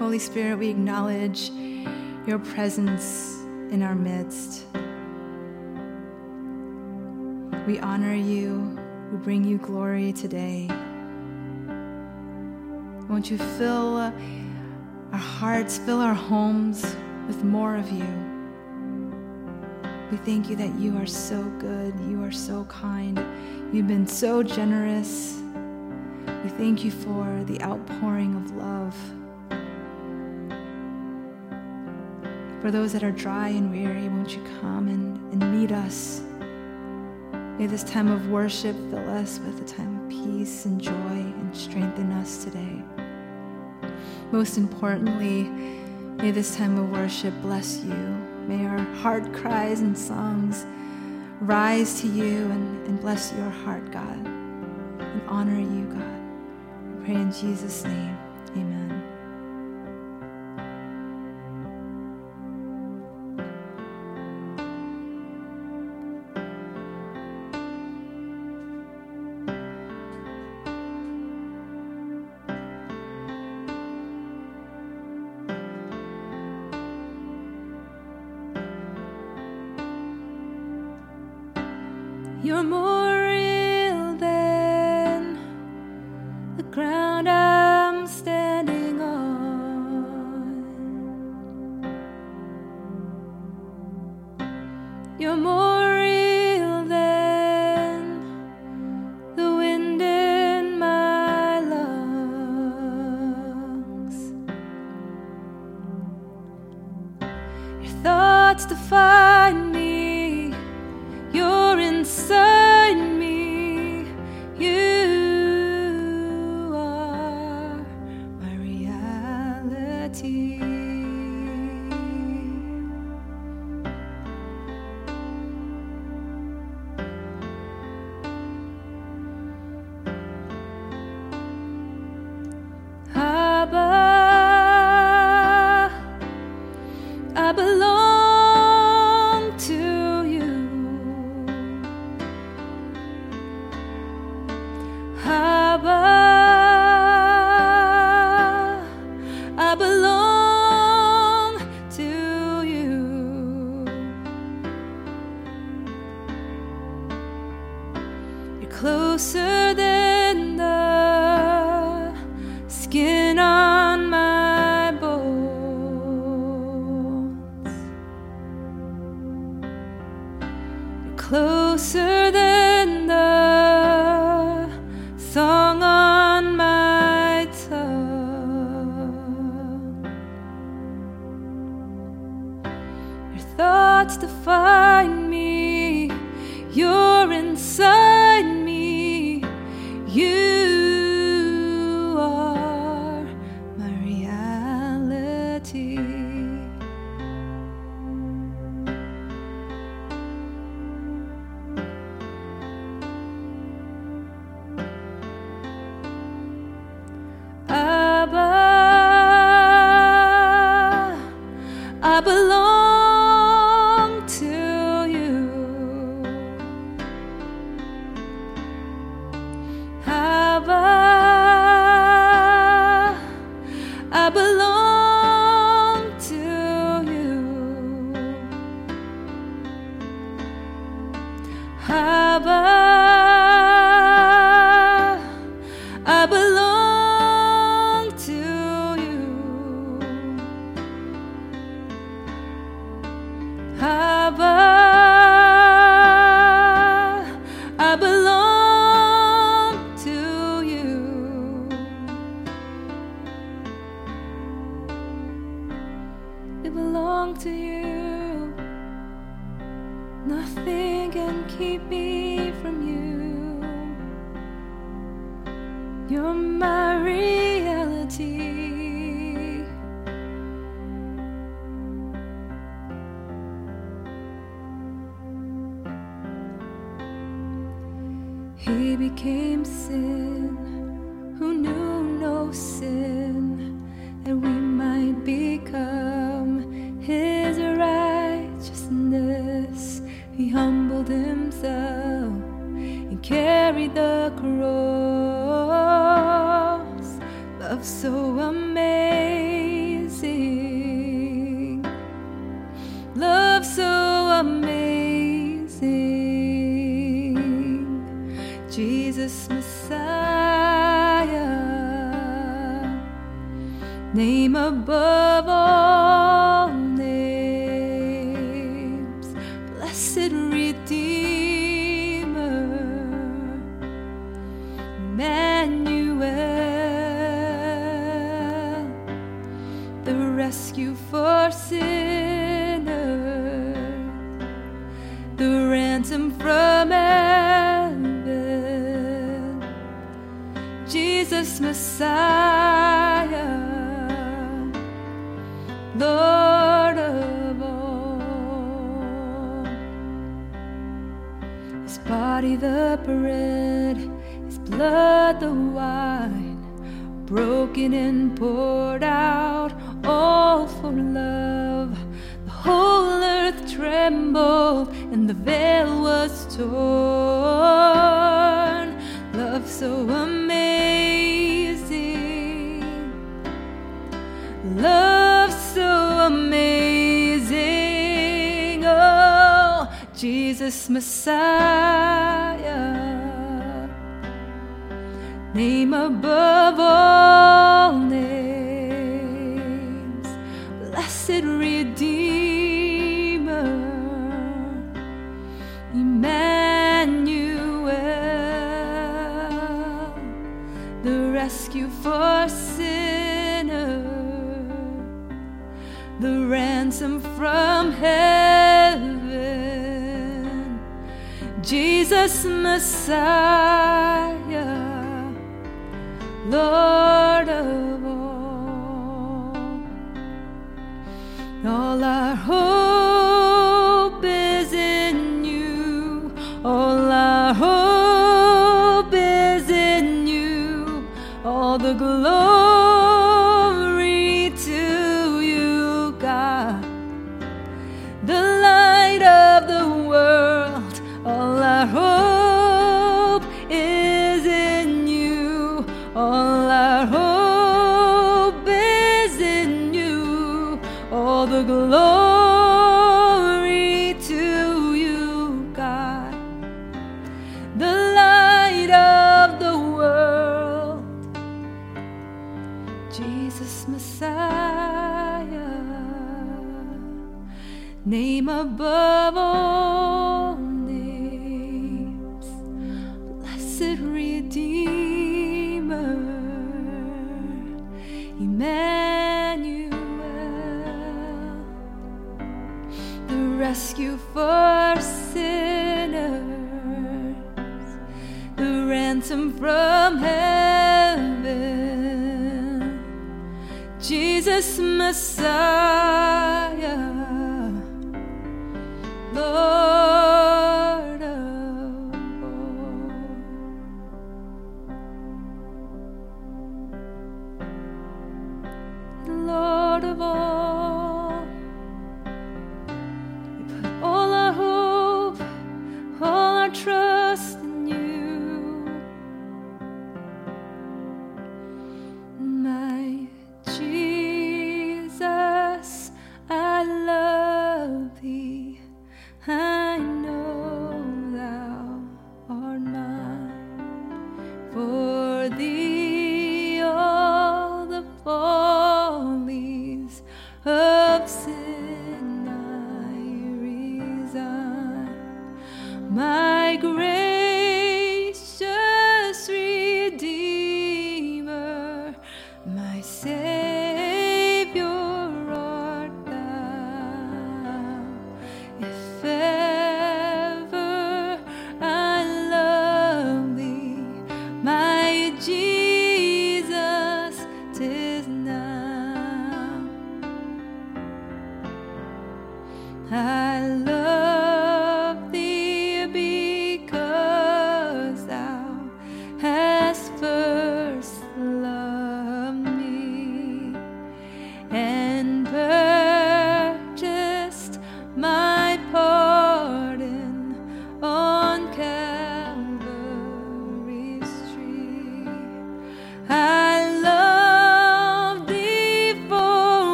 Holy Spirit, we acknowledge your presence in our midst. We honor you. We bring you glory today. Won't you fill our hearts, fill our homes with more of you. We thank you that you are so good. You are so kind. You've been so generous. We thank you for the outpouring of love. For those that are dry and weary, won't you come and meet us? May this time of worship fill us with a time of peace and joy and strengthen us today. Most importantly, may this time of worship bless you. May our heart cries and songs rise to you and bless your heart, God, and honor you, God. We pray in Jesus' name, amen. You're more real than the ground I'm standing on. You're more real than the wind in my lungs. Your thoughts define me. Inside me, you are my reality. Abba, I belong to. I belong to you. You're closer than the skin on my bones. You're closer than the song on my tongue. Thoughts define me. You're inside me. You are my reality. Abba, I belong. I belong to you. Abba, I belong to you. Abba, I belong. Belong to you. Nothing can keep me from you. You're my reality. He became sin, who knew no sin, that we might become his righteousness. He humbled himself and carried the cross. Love so amazing. name above all names, blessed Redeemer, Emmanuel, the rescue for sinners, the ransom from heaven, Jesus Messiah, Lord of all. His body the bread, His blood the wine, broken and poured out, all for love. The whole earth trembled and the veil was torn. Love so amazing, love amazing, oh, Jesus Messiah, name above all names, blessed Redeemer, Emmanuel, the rescue for sinners, the ransom from heaven, Jesus Messiah, Lord of all. All our hope is in You, all our hope is in You, all the glory glory to You, God, the light of the world, Jesus Messiah, name above all names, blessed Redeemer, Emmanuel, rescue for sinners, the ransom from heaven, Jesus Messiah, Lord of all, Lord of all. Trust in You, my Jesus, I love Thee, I know Thou art mine, for Thee all the follies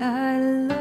I love